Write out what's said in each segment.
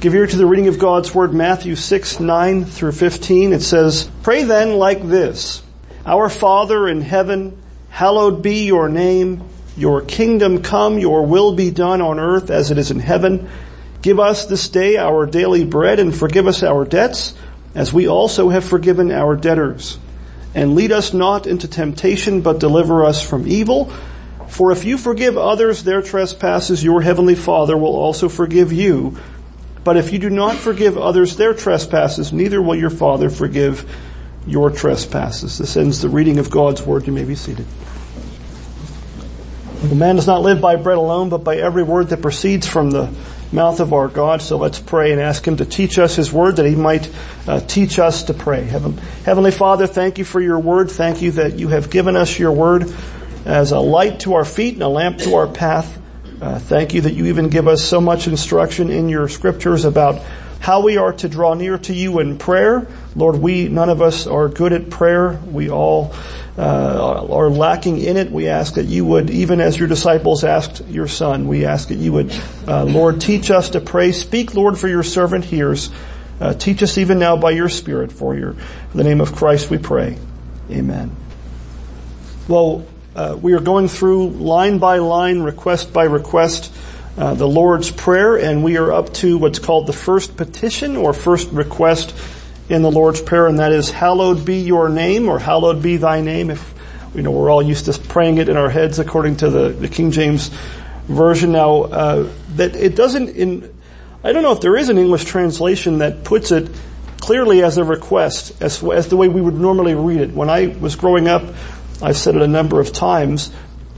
Give ear to the reading of God's Word, Matthew 6, 9 through 15. It says, "Pray then like this, Our Father in heaven, hallowed be your name. Your kingdom come, your will be done on earth as it is in heaven. Give us this day our daily bread, and forgive us our debts, as we also have forgiven our debtors. And lead us not into temptation, but deliver us from evil. For if you forgive others their trespasses, your heavenly Father will also forgive you. But if you do not forgive others their trespasses, neither will your Father forgive your trespasses." This ends the reading of God's Word. You may be seated. The man does not live by bread alone, but by every word that proceeds from the mouth of our God. So let's pray and ask Him to teach us His Word, that He might teach us to pray. Heavenly Father, thank You for Your Word. Thank You that You have given us Your Word as a light to our feet and a lamp to our path. Thank You that You even give us so much instruction in Your Scriptures about how we are to draw near to You in prayer. Lord, none of us are good at prayer. We all are lacking in it. We ask that You would, even as Your disciples asked Your Son, we ask that You would, Lord, teach us to pray. Speak, Lord, for Your servant hears. Teach us even now by Your Spirit. For the name of Christ we pray. Amen. Well, we are going through line by line, request by request, the Lord's Prayer, and we are up to what's called the first petition or first request in the Lord's Prayer, and that is, "Hallowed be your name," or "Hallowed be thy name." If we're all used to praying it in our heads according to the King James Version. Now, that it doesn't. I don't know if there is an English translation that puts it clearly as a request, as the way we would normally read it. When I was growing up, I've said it a number of times.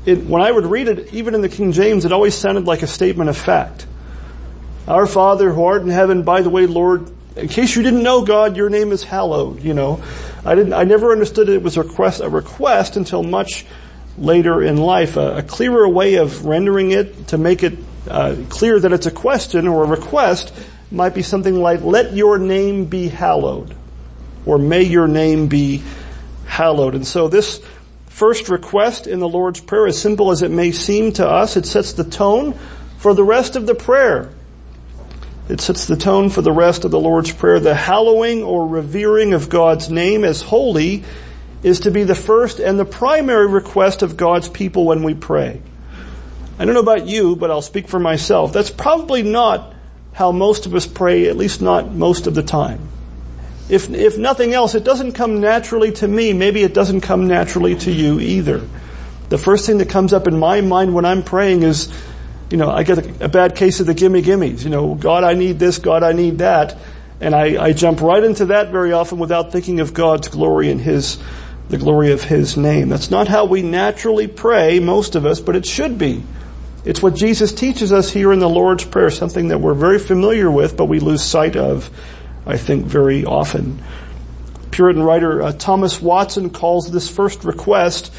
When I would read it, even in the King James, it always sounded like a statement of fact. Our Father who art in heaven, by the way, Lord, in case you didn't know, God, your name is hallowed, I never understood it was a request until much later in life. A clearer way of rendering it to make it clear that it's a question or a request might be something like, "Let your name be hallowed," or "May your name be hallowed." And so this first request in the Lord's Prayer, as simple as it may seem to us, it sets the tone for the rest of the prayer. It sets the tone for the rest of the Lord's Prayer. The hallowing or revering of God's name as holy is to be the first and the primary request of God's people when we pray. I don't know about you, but I'll speak for myself. That's probably not how most of us pray, at least not most of the time. If nothing else, it doesn't come naturally to me. Maybe it doesn't come naturally to you either. The first thing that comes up in my mind when I'm praying is, I get a bad case of the gimme-gimmes. God, I need this. God, I need that. And I jump right into that very often without thinking of God's glory and the glory of His name. That's not how we naturally pray, most of us, but it should be. It's what Jesus teaches us here in the Lord's Prayer, something that we're very familiar with, but we lose sight of, I think, very often. Puritan writer Thomas Watson calls this first request,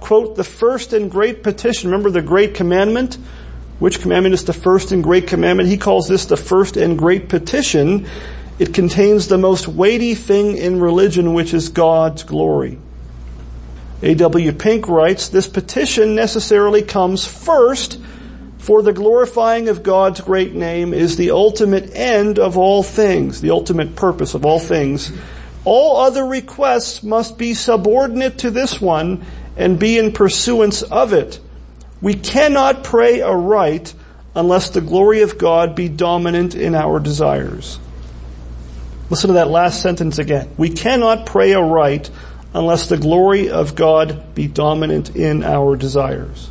quote, "the first and great petition." Remember the great commandment? Which commandment is the first and great commandment? He calls this the first and great petition. It contains the most weighty thing in religion, which is God's glory. A.W. Pink writes, "This petition necessarily comes first, for the glorifying of God's great name is the ultimate end of all things," the ultimate purpose of all things. "All other requests must be subordinate to this one and be in pursuance of it. We cannot pray aright unless the glory of God be dominant in our desires." Listen to that last sentence again. We cannot pray aright unless the glory of God be dominant in our desires.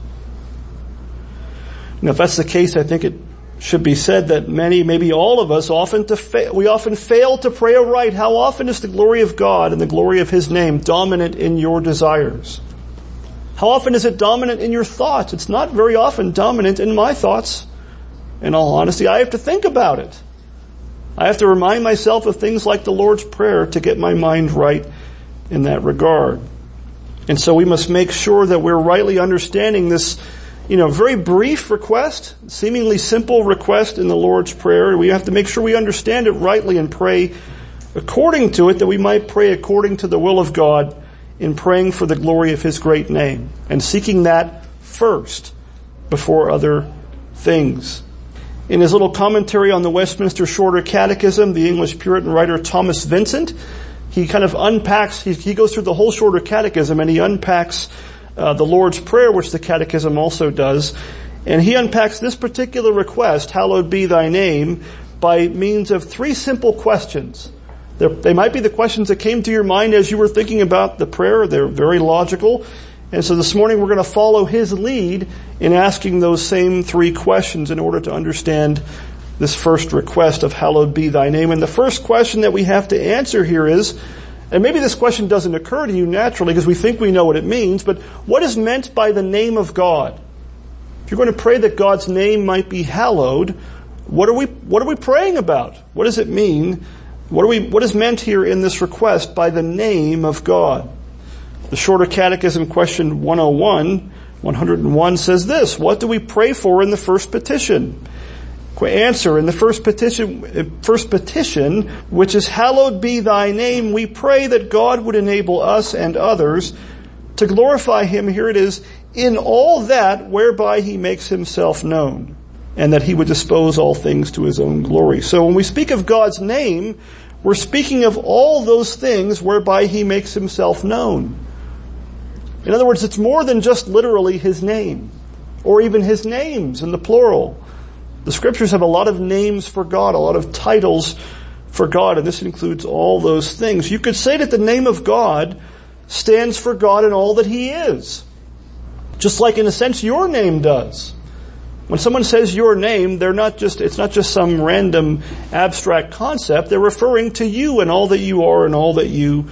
Now, if that's the case, I think it should be said that many, maybe all of us, we often fail to pray aright. How often is the glory of God and the glory of His name dominant in your desires? How often is it dominant in your thoughts? It's not very often dominant in my thoughts. In all honesty, I have to think about it. I have to remind myself of things like the Lord's Prayer to get my mind right in that regard. And so we must make sure that we're rightly understanding this very brief request, seemingly simple request in the Lord's Prayer. We have to make sure we understand it rightly and pray according to it, that we might pray according to the will of God in praying for the glory of His great name and seeking that first before other things. In his little commentary on the Westminster Shorter Catechism, the English Puritan writer Thomas Vincent, he kind of unpacks, he goes through the whole Shorter Catechism and he unpacks the Lord's Prayer, which the Catechism also does. And he unpacks this particular request, hallowed be thy name, by means of three simple questions. They might be the questions that came to your mind as you were thinking about the prayer. They're very logical. And so this morning we're going to follow his lead in asking those same three questions in order to understand this first request of hallowed be thy name. And the first question that we have to answer here is, and maybe this question doesn't occur to you naturally because we think we know what it means, but what is meant by the name of God? If you're going to pray that God's name might be hallowed, what are we praying about? What does it mean? What is meant here in this request by the name of God? The Shorter Catechism question 101 says this: what do we pray for in the first petition? Answer: in the first petition, which is hallowed be thy name, we pray that God would enable us and others to glorify him, here it is, in all that whereby he makes himself known, and that he would dispose all things to his own glory. So when we speak of God's name, we're speaking of all those things whereby he makes himself known. In other words, it's more than just literally his name, or even his names in the plural. The scriptures have a lot of names for God, a lot of titles for God, and this includes all those things. You could say that the name of God stands for God and all that he is, just like in a sense your name does. When someone says your name, it's not just some random abstract concept. They're referring to you and all that you are and all that you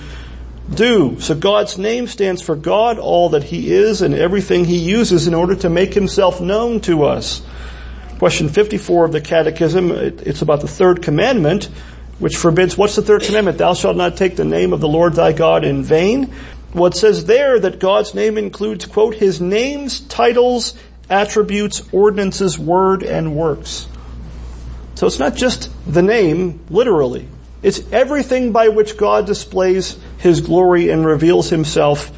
do. So God's name stands for God, all that he is, and everything he uses in order to make himself known to us. Question 54 of the Catechism, it's about the third commandment, which forbids, what's the third commandment? Thou shalt not take the name of the Lord thy God in vain. Well, it says there that God's name includes, quote, his names, titles, attributes, ordinances, word, and works. So it's not just the name, literally. It's everything by which God displays his glory and reveals himself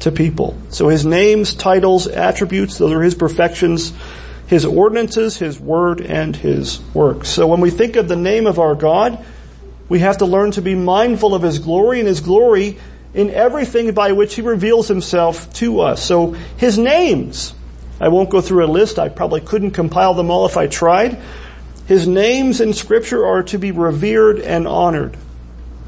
to people. So his names, titles, attributes, those are his perfections, his ordinances, his word, and his works. So when we think of the name of our God, we have to learn to be mindful of his glory, and his glory in everything by which he reveals himself to us. So his names, I won't go through a list. I probably couldn't compile them all if I tried. His names in Scripture are to be revered and honored,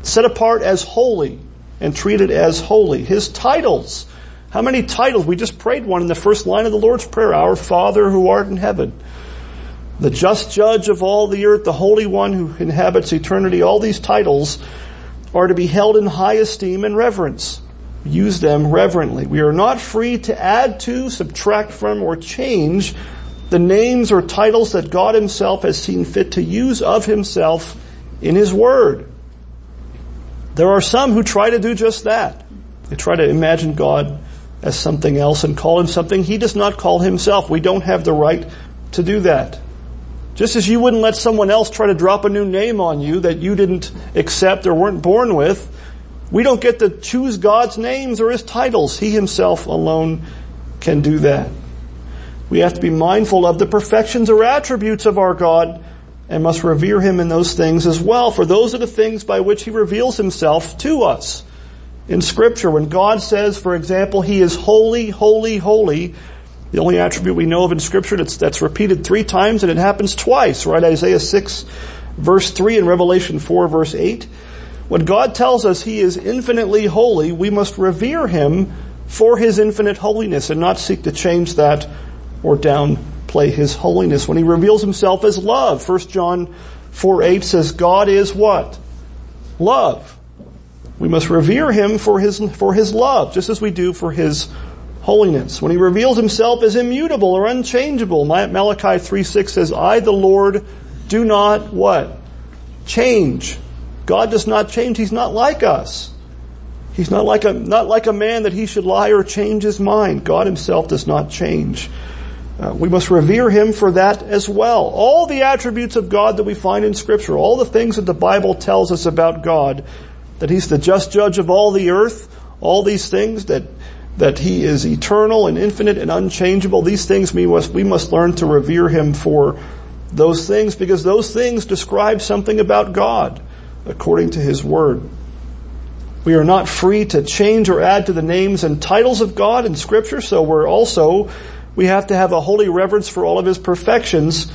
set apart as holy and treated as holy. His titles. How many titles? We just prayed one in the first line of the Lord's Prayer. Our Father who art in heaven, the just judge of all the earth, the Holy One who inhabits eternity. All these titles are to be held in high esteem and reverence. Use them reverently. We are not free to add to, subtract from, or change the names or titles that God himself has seen fit to use of himself in his word. There are some who try to do just that. They try to imagine God as something else and call him something he does not call himself. We don't have the right to do that. Just as you wouldn't let someone else try to drop a new name on you that you didn't accept or weren't born with, we don't get to choose God's names or his titles. He himself alone can do that. We have to be mindful of the perfections or attributes of our God and must revere him in those things as well, for those are the things by which he reveals himself to us. In Scripture, when God says, for example, he is holy, holy, holy, the only attribute we know of in Scripture that's repeated three times, and it happens twice, right? Isaiah 6, verse 3, and Revelation 4, verse 8. When God tells us he is infinitely holy, we must revere him for his infinite holiness and not seek to change that or downplay his holiness. When he reveals himself as love, 1 John 4:8 says, God is what? Love. We must revere him for his love, just as we do for his holiness. When he reveals himself as immutable or unchangeable, Malachi 3:6 says, I, the Lord, do not what? Change. God does not change. He's not like us. He's not like a man that he should lie or change his mind. God himself does not change. We must revere him for that as well. All the attributes of God that we find in Scripture, all the things that the Bible tells us about God, that he's the just judge of all the earth, all these things, that he is eternal and infinite and unchangeable, these things we must learn to revere him for those things because those things describe something about God according to His Word. We are not free to change or add to the names and titles of God in Scripture, so we have to have a holy reverence for all of His perfections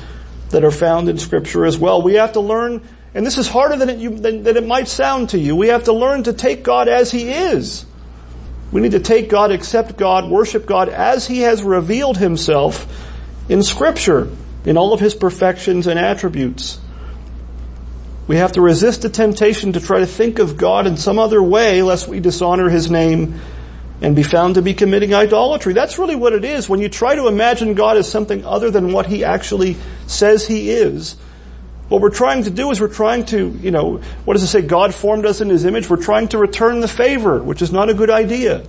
that are found in Scripture as well. We have to learn, and this is harder than it might sound to you, we have to learn to take God as He is. We need to take God, accept God, worship God as He has revealed Himself in Scripture, in all of His perfections and attributes. We have to resist the temptation to try to think of God in some other way lest we dishonor His name and be found to be committing idolatry. That's really what it is. When you try to imagine God as something other than what He actually says He is, what we're trying to do is what does it say? God formed us in His image. We're trying to return the favor, which is not a good idea.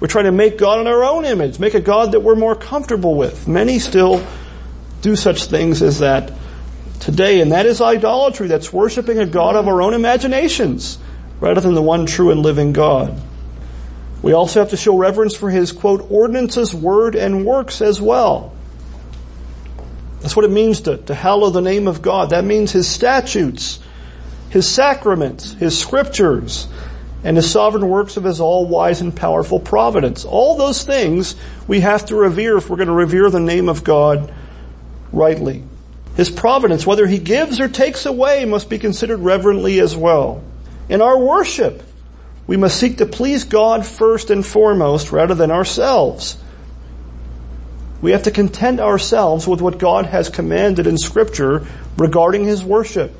We're trying to make God in our own image, make a God that we're more comfortable with. Many still do such things as that today, and that is idolatry. That's worshiping a God of our own imaginations rather than the one true and living God. We also have to show reverence for His, quote, ordinances, word, and works as well. That's what it means to hallow the name of God. That means His statutes, His sacraments, His scriptures, and His sovereign works of His all-wise and powerful providence. All those things we have to revere if we're going to revere the name of God rightly. His providence, whether He gives or takes away, must be considered reverently as well. In our worship, we must seek to please God first and foremost rather than ourselves. We have to content ourselves with what God has commanded in Scripture regarding His worship.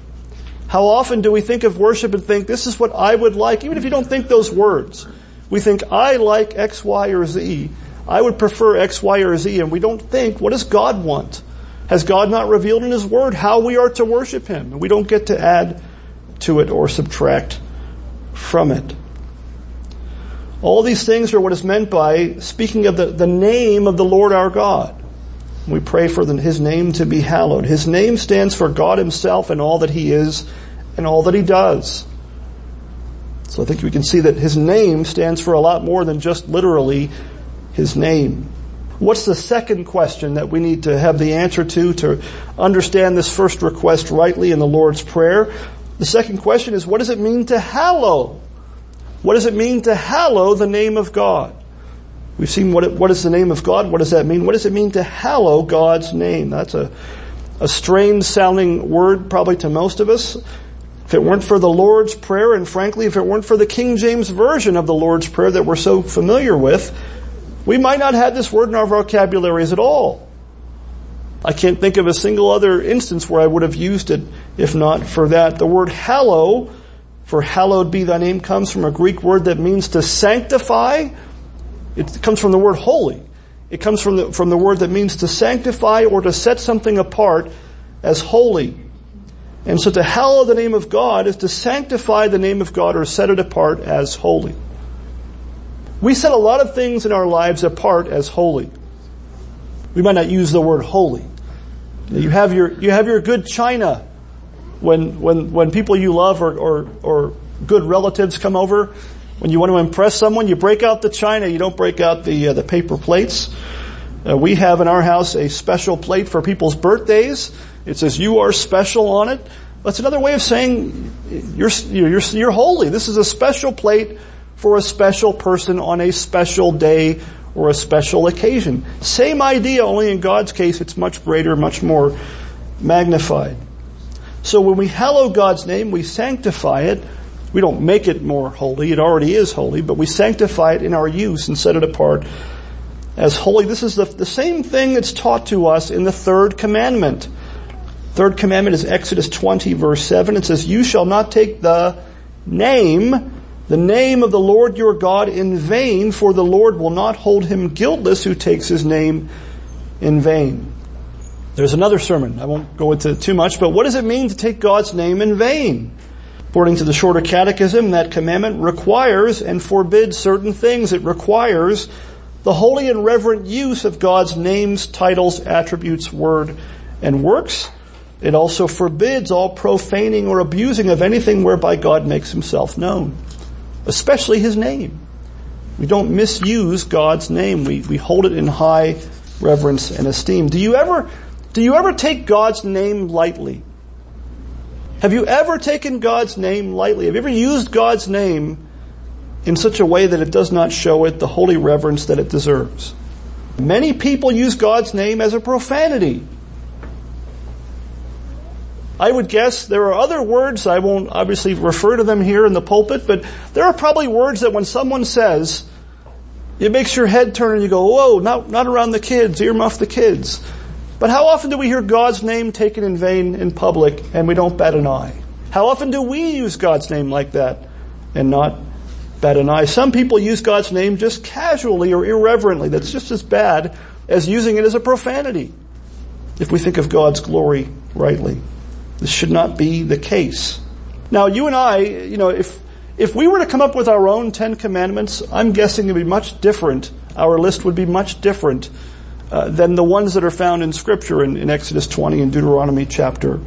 How often do we think of worship and think, this is what I would like, even if you don't think those words. We think, I like X, Y, or Z. I would prefer X, Y, or Z, and we don't think, what does God want? Has God not revealed in His Word how we are to worship Him? And we don't get to add to it or subtract from it. All these things are what is meant by speaking of the name of the Lord our God. We pray for His name to be hallowed. His name stands for God Himself and all that He is and all that He does. So I think we can see that His name stands for a lot more than just literally His name. What's the second question that we need to have the answer to understand this first request rightly in the Lord's Prayer? The second question is, what does it mean to hallow? What does it mean to hallow the name of God? We've seen what is the name of God. What does that mean? What does it mean to hallow God's name? That's a strange-sounding word probably to most of us. If it weren't for the Lord's Prayer, and frankly, if it weren't for the King James Version of the Lord's Prayer that we're so familiar with, we might not have this word in our vocabularies at all. I can't think of a single other instance where I would have used it if not for that. The word hallow, for hallowed be thy name, comes from a Greek word that means to sanctify. It comes from the word holy. It comes from the word that means to sanctify or to set something apart as holy. And so to hallow the name of God is to sanctify the name of God or set it apart as holy. We set a lot of things in our lives apart as holy. We might not use the word holy. You have your good china. When people you love or good relatives come over, when you want to impress someone, you break out the china. You don't break out the paper plates. We have in our house a special plate for people's birthdays. It says "You are special" on it. That's another way of saying you're holy. This is a special plate for a special person on a special day or a special occasion. Same idea, only in God's case, it's much greater, much more magnified. So when we hallow God's name, we sanctify it. We don't make it more holy. It already is holy, but we sanctify it in our use and set it apart as holy. This is the same thing that's taught to us in the third commandment. Third commandment is Exodus 20, verse 7. It says, "You shall not take the name of the Lord your God in vain, for the Lord will not hold him guiltless who takes his name in vain." There's another sermon. I won't go into too much, but what does it mean to take God's name in vain? According to the Shorter Catechism, that commandment requires and forbids certain things. It requires the holy and reverent use of God's names, titles, attributes, word, and works. It also forbids all profaning or abusing of anything whereby God makes himself known, especially his name. We don't misuse God's name. We hold it in high reverence and esteem. Do you ever Do you ever take God's name lightly? Have you ever taken God's name lightly? Have you ever used God's name in such a way that it does not show it the holy reverence that it deserves? Many people use God's name as a profanity. I would guess there are other words, I won't obviously refer to them here in the pulpit, but there are probably words that when someone says, it makes your head turn and you go, whoa, not around the kids, earmuff the kids. But how often do we hear God's name taken in vain in public and we don't bat an eye? How often do we use God's name like that and not bat an eye? Some people use God's name just casually or irreverently. That's just as bad as using it as a profanity if we think of God's glory rightly. This should not be the case. Now, you and I, if we were to come up with our own 10 commandments, I'm guessing it would be much different. Our list would be much different than the ones that are found in Scripture in Exodus 20 and Deuteronomy chapter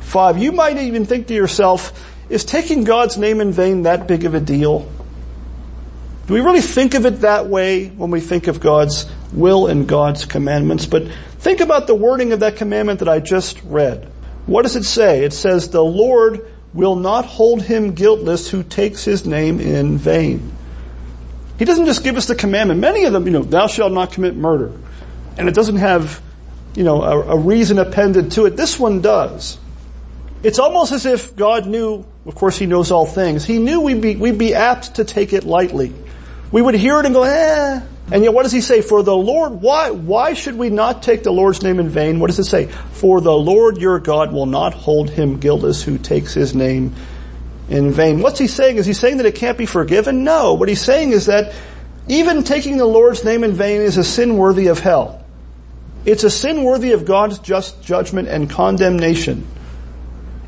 5. You might even think to yourself, is taking God's name in vain that big of a deal? Do we really think of it that way when we think of God's will and God's commandments? But think about the wording of that commandment that I just read. What does it say? It says, the Lord will not hold him guiltless who takes his name in vain. He doesn't just give us the commandment. Many of them, thou shalt not commit murder. And it doesn't have, a reason appended to it. This one does. It's almost as if God knew, of course he knows all things, he knew we'd be apt to take it lightly. We would hear it and go, eh. And yet what does he say? For the Lord, why should we not take the Lord's name in vain? What does it say? For the Lord your God will not hold him guiltless who takes his name in vain. What's he saying? Is he saying that it can't be forgiven? No. What he's saying is that even taking the Lord's name in vain is a sin worthy of hell. It's a sin worthy of God's just judgment and condemnation.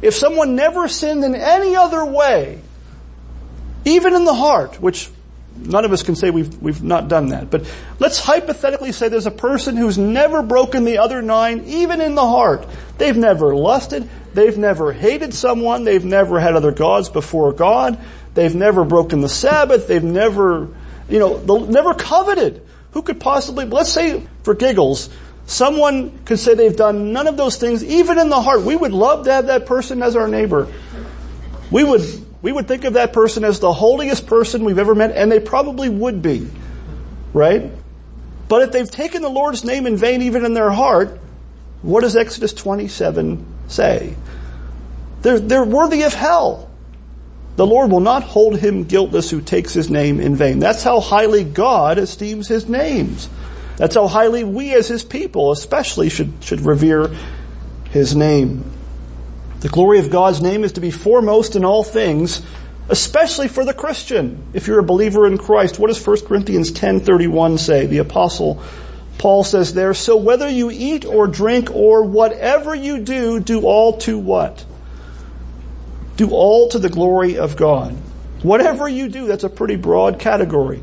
If someone never sinned in any other way, even in the heart, which none of us can say we've not done that, but let's hypothetically say there's a person who's never broken the other 9, even in the heart. They've never lusted, they've never hated someone, they've never had other gods before God, they've never broken the Sabbath, they've never, never coveted. Who could possibly, let's say for giggles, someone could say they've done none of those things, even in the heart. We would love to have that person as our neighbor. We would think of that person as the holiest person we've ever met, and they probably would be, right? But if they've taken the Lord's name in vain, even in their heart, what does Exodus 27 say? They're worthy of hell. The Lord will not hold him guiltless who takes his name in vain. That's how highly God esteems his names. That's how highly we as his people especially should revere his name. The glory of God's name is to be foremost in all things, especially for the Christian. If you're a believer in Christ, what does 1 Corinthians 10:31 say? The apostle Paul says there, so whether you eat or drink or whatever you do, do all to what? Do all to the glory of God. Whatever you do, that's a pretty broad category.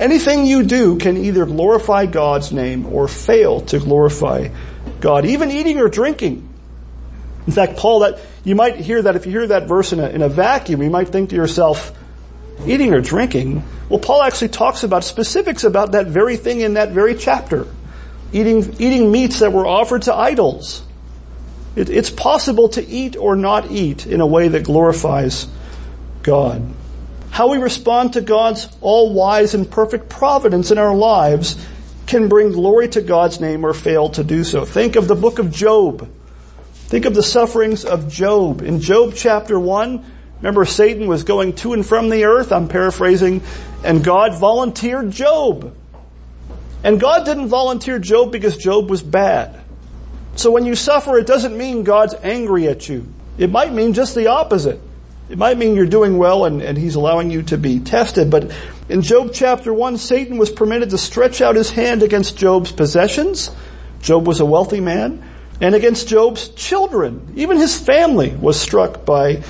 Anything you do can either glorify God's name or fail to glorify God, even eating or drinking. In fact, Paul, that you might hear that, if you hear that verse in a vacuum, you might think to yourself, eating or drinking? Well, Paul actually talks about specifics about that very thing in that very chapter. Eating meats that were offered to idols. It's possible to eat or not eat in a way that glorifies God. How we respond to God's all-wise and perfect providence in our lives can bring glory to God's name or fail to do so. Think of the book of Job. Think of the sufferings of Job. In Job chapter 1, remember Satan was going to and from the earth, I'm paraphrasing, and God volunteered Job. And God didn't volunteer Job because Job was bad. So when you suffer, it doesn't mean God's angry at you. It might mean just the opposite. It might mean you're doing well and he's allowing you to be tested. But in Job chapter 1, Satan was permitted to stretch out his hand against Job's possessions. Job was a wealthy man. And against Job's children. Even his family was struck by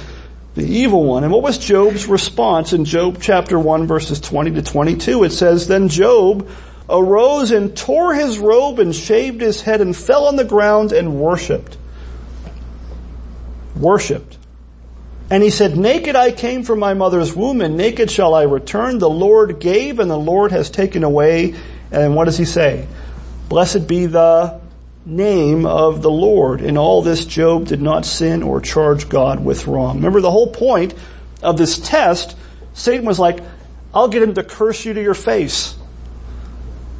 the evil one. And what was Job's response in Job chapter 1, verses 20 to 22? It says, then Job arose and tore his robe and shaved his head and fell on the ground and worshipped. And he said, naked I came from my mother's womb, and naked shall I return. The Lord gave, and the Lord has taken away. And what does he say? Blessed be the name of the Lord. In all this, Job did not sin or charge God with wrong. Remember, the whole point of this test, Satan was like, I'll get him to curse you to your face.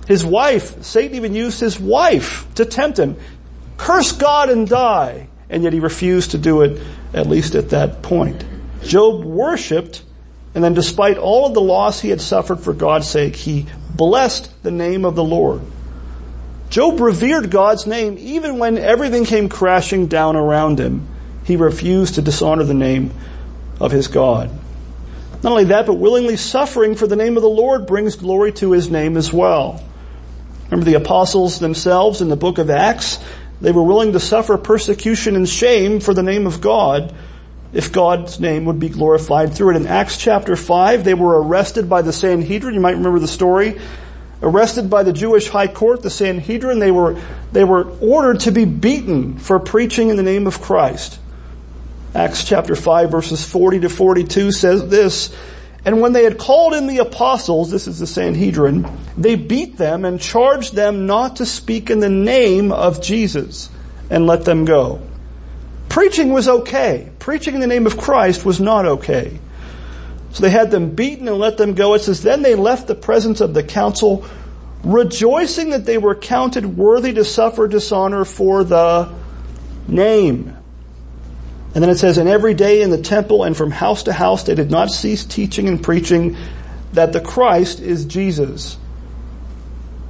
His wife, Satan even used his wife to tempt him. Curse God and die. And yet he refused to do it, at least at that point. Job worshipped, and then despite all of the loss he had suffered for God's sake, he blessed the name of the Lord. Job revered God's name even when everything came crashing down around him. He refused to dishonor the name of his God. Not only that, but willingly suffering for the name of the Lord brings glory to his name as well. Remember the apostles themselves in the book of Acts? They were willing to suffer persecution and shame for the name of God if God's name would be glorified through it. In Acts chapter 5, they were arrested by the Sanhedrin. You might remember the story. Arrested by the Jewish high court, the Sanhedrin, they were ordered to be beaten for preaching in the name of Christ. Acts chapter 5 verses 40 to 42 says this, and when they had called in the apostles, this is the Sanhedrin, they beat them and charged them not to speak in the name of Jesus and let them go. Preaching was okay. Preaching in the name of Christ was not okay. So they had them beaten and let them go. It says, then they left the presence of the council, rejoicing that they were counted worthy to suffer dishonor for the name. And then it says, and every day in the temple and from house to house they did not cease teaching and preaching that the Christ is Jesus.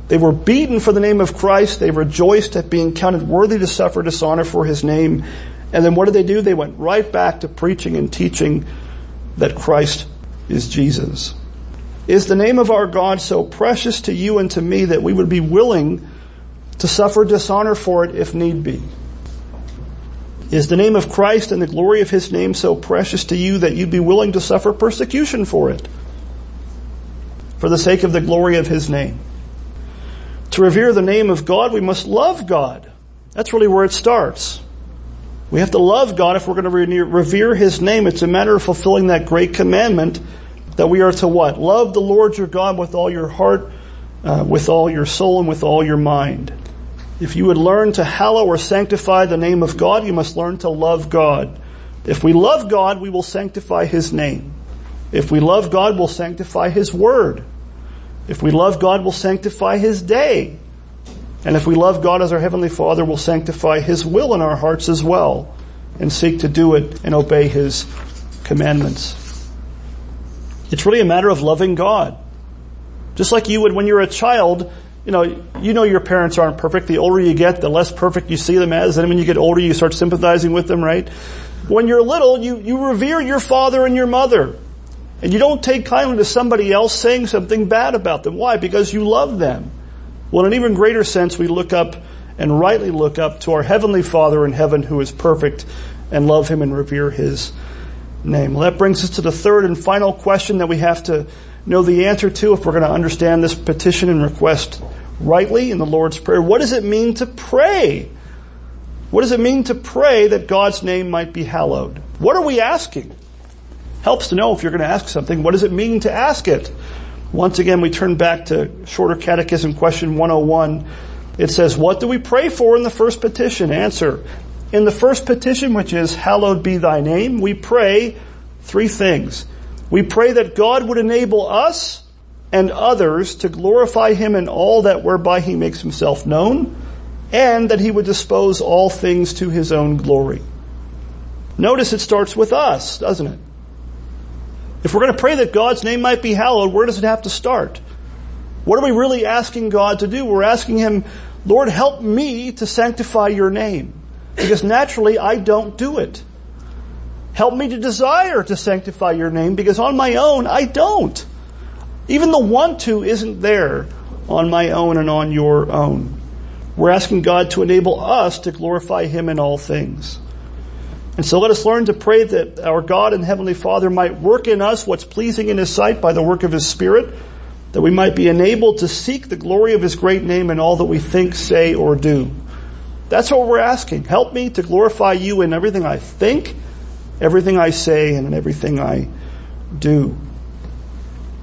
They were beaten for the name of Christ. They rejoiced at being counted worthy to suffer dishonor for his name. And then what did they do? They went right back to preaching and teaching that Christ is Jesus. Is the name of our God so precious to you and to me that we would be willing to suffer dishonor for it if need be? Is the name of Christ and the glory of his name so precious to you that you'd be willing to suffer persecution for it, for the sake of the glory of his name? To revere the name of God, we must love God. That's really where it starts. We have to love God if we're going to revere his name. It's a matter of fulfilling that great commandment that we are to what? Love the Lord your God with all your heart, with all your soul, and with all your mind. If you would learn to hallow or sanctify the name of God, you must learn to love God. If we love God, we will sanctify his name. If we love God, we'll sanctify his word. If we love God, we'll sanctify his day. And if we love God as our Heavenly Father, we'll sanctify his will in our hearts as well and seek to do it and obey his commandments. It's really a matter of loving God. Just like you would when you're a child, you know your parents aren't perfect. The older you get, the less perfect you see them as. And when you get older, you start sympathizing with them, right? When you're little, you revere your father and your mother. And you don't take kindly to somebody else saying something bad about them. Why? Because you love them. Well, in an even greater sense, we look up and rightly look up to our Heavenly Father in heaven who is perfect and love him and revere his name. Well, that brings us to the third and final question that we have to know the answer to if we're going to understand this petition and request rightly in the Lord's Prayer. What does it mean to pray? What does it mean to pray that God's name might be hallowed? What are we asking? Helps to know if you're going to ask something, what does it mean to ask it? Once again, we turn back to Shorter Catechism question 101. It says, what do we pray for in the first petition? Answer, in the first petition, which is, hallowed be thy name, we pray three things. We pray that God would enable us and others to glorify him in all that whereby he makes himself known, and that he would dispose all things to his own glory. Notice it starts with us, doesn't it? If we're going to pray that God's name might be hallowed, where does it have to start? What are we really asking God to do? We're asking him, Lord, help me to sanctify your name. Because naturally, I don't do it. Help me to desire to sanctify your name, because on my own, I don't. Even the want to isn't there on my own and on your own. We're asking God to enable us to glorify him in all things. And so let us learn to pray that our God and Heavenly Father might work in us what's pleasing in his sight by the work of his Spirit, that we might be enabled to seek the glory of his great name in all that we think, say, or do. That's what we're asking. Help me to glorify you in everything I think, everything I say, and in everything I do.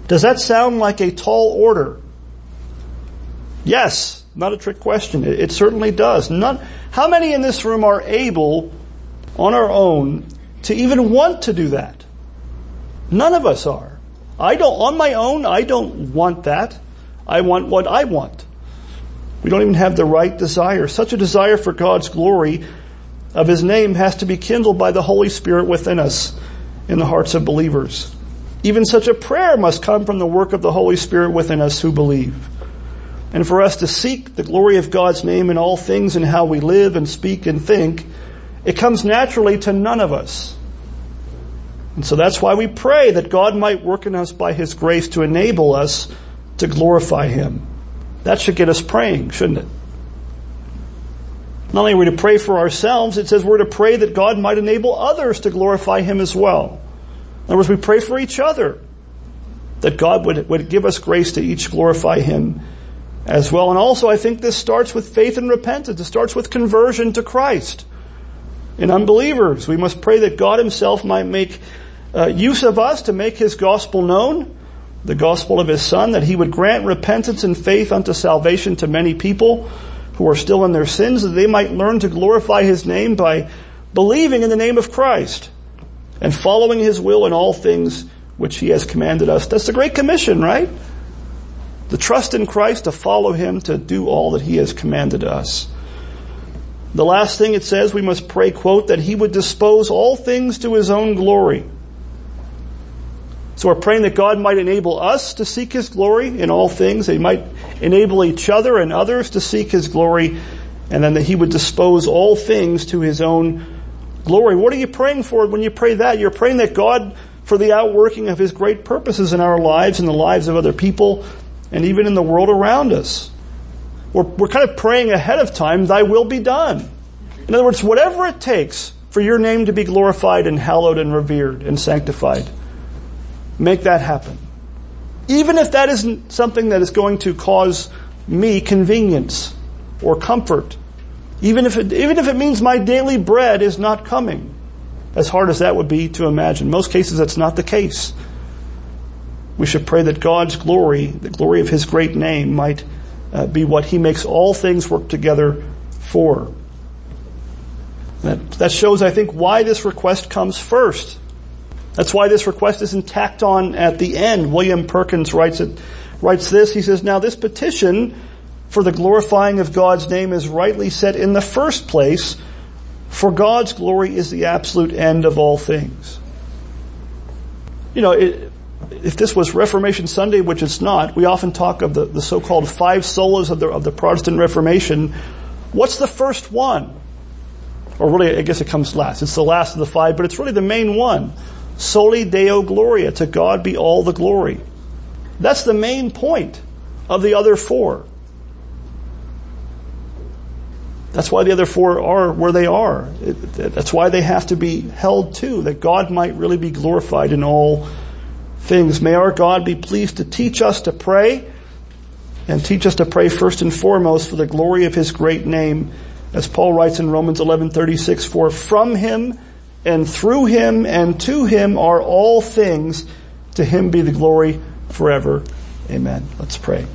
Does that sound like a tall order? Yes, Not a trick question. It certainly does. How many in this room are able, on our own, to even want to do that? None of us are. On my own, I don't want that. I want what I want. We don't even have the right desire. Such a desire for God's glory of His name has to be kindled by the Holy Spirit within us in the hearts of believers. Even such a prayer must come from the work of the Holy Spirit within us who believe. And for us to seek the glory of God's name in all things and how we live and speak and think, it comes naturally to none of us. And so that's why we pray that God might work in us by His grace to enable us to glorify Him. That should get us praying, shouldn't it? Not only are we to pray for ourselves, it says we're to pray that God might enable others to glorify Him as well. In other words, we pray for each other, that God would give us grace to each glorify Him as well. And also, I think this starts with faith and repentance. It starts with conversion to Christ. In unbelievers, we must pray that God Himself might make use of us to make His gospel known, the gospel of His Son, that He would grant repentance and faith unto salvation to many people who are still in their sins, that they might learn to glorify His name by believing in the name of Christ and following His will in all things which He has commanded us. That's the Great Commission, right? The trust in Christ, to follow Him, to do all that He has commanded us. The last thing it says, we must pray, quote, that He would dispose all things to His own glory. So we're praying that God might enable us to seek His glory in all things. He might enable each other and others to seek His glory, and then that He would dispose all things to His own glory. What are you praying for when you pray that? You're praying that God, for the outworking of His great purposes in our lives and the lives of other people, and even in the world around us. We're kind of praying ahead of time, Thy will be done. In other words, whatever it takes for Your name to be glorified and hallowed and revered and sanctified, make that happen. Even if that isn't something that is going to cause me convenience or comfort, even if it means my daily bread is not coming, as hard as that would be to imagine. In most cases, that's not the case. We should pray that God's glory, the glory of His great name, might be what He makes all things work together for. That shows, I think, why this request comes first. That's why this request isn't tacked on at the end. William Perkins writes this. He says, "Now this petition for the glorifying of God's name is rightly set in the first place, for God's glory is the absolute end of all things." You know, if this was Reformation Sunday, which it's not, we often talk of the so-called five solas of the Protestant Reformation. What's the first one? Or really, I guess it comes last. It's the last of the five, but it's really the main one. Soli Deo Gloria, to God be all the glory. That's the main point of the other four. That's why the other four are where they are. That's why they have to be held to, that God might really be glorified in all things. May our God be pleased to teach us to pray, and teach us to pray first and foremost for the glory of His great name, as Paul writes in Romans 11:36, "For from Him and through Him and to Him are all things. To Him be the glory forever. Amen." Let's pray.